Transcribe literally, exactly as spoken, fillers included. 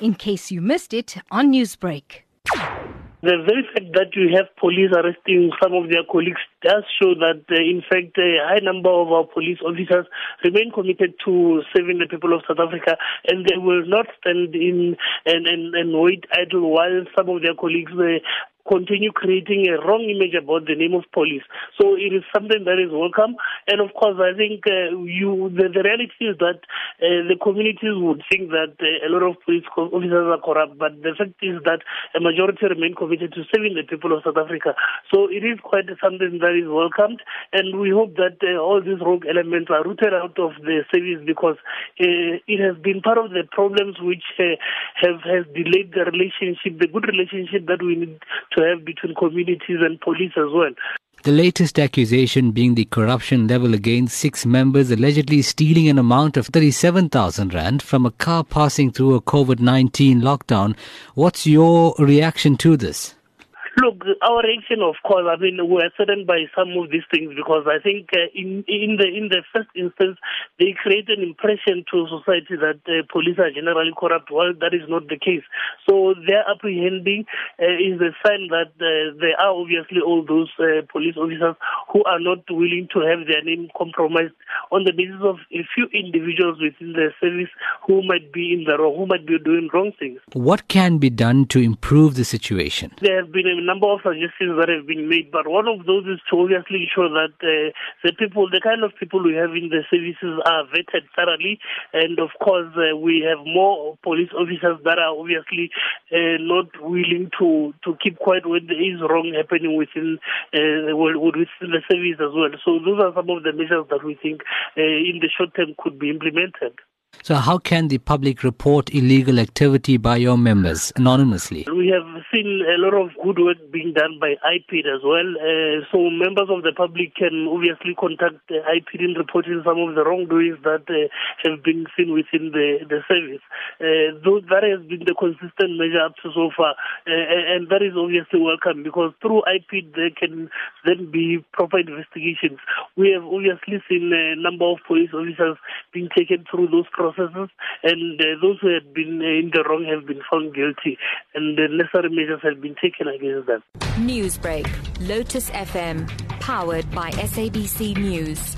in case you missed it on Newsbreak. The very fact that you have police arresting some of their colleagues does show that, uh, in fact, a high number of our police officers remain committed to serving the people of South Africa, and they will not stand in and, and, and wait idle while some of their colleagues uh, continue creating a wrong image about the name of police. So it is something that is welcome. And of course, I think uh, you the, the reality is that uh, the communities would think that uh, a lot of police officers are corrupt, but the fact is that a majority remain committed to serving the people of South Africa. So it is quite something that is welcomed, and we hope that uh, all these rogue elements are rooted out of the service, because uh, it has been part of the problems which uh, have, have delayed the relationship, the good relationship that we need to to have between communities and police as well. The latest accusation being the corruption level against six members allegedly stealing an amount of thirty-seven thousand rand from a car passing through a COVID nineteen lockdown. What's your reaction to this? Look, our reaction, of course, I mean, we are saddened by some of these things, because I think uh, in in the in the first instance, they create an impression to society that uh, police are generally corrupt. Well, that is not the case. So their apprehending uh, is a sign that uh, there are obviously all those uh, police officers who are not willing to have their name compromised on the basis of a few individuals within the service who might be in the wrong, who might be doing wrong things. What can be done to improve the situation? There have been a number of suggestions that have been made, but one of those is to obviously ensure that uh, the people, the kind of people we have in the services are vetted thoroughly, and of course uh, we have more police officers that are obviously uh, not willing to, to keep quiet when there is wrong happening within, uh, within the service as well. So those are some of the measures that we think uh, in the short term could be implemented. So how can the public report illegal activity by your members anonymously? We have seen a lot of good work being done by I P as well. Uh, so members of the public can obviously contact uh, I P in reporting some of the wrongdoings that uh, have been seen within the, the service. Uh, though that has been the consistent measure up to so far, uh, and that is obviously welcome, because through I P there can then be proper investigations. We have obviously seen a number of police officers being taken through those processes. Processes, and uh, those who had been uh, in the wrong have been found guilty, and the necessary measures have been taken against them. Newsbreak, Lotus F M, powered by S A B C News.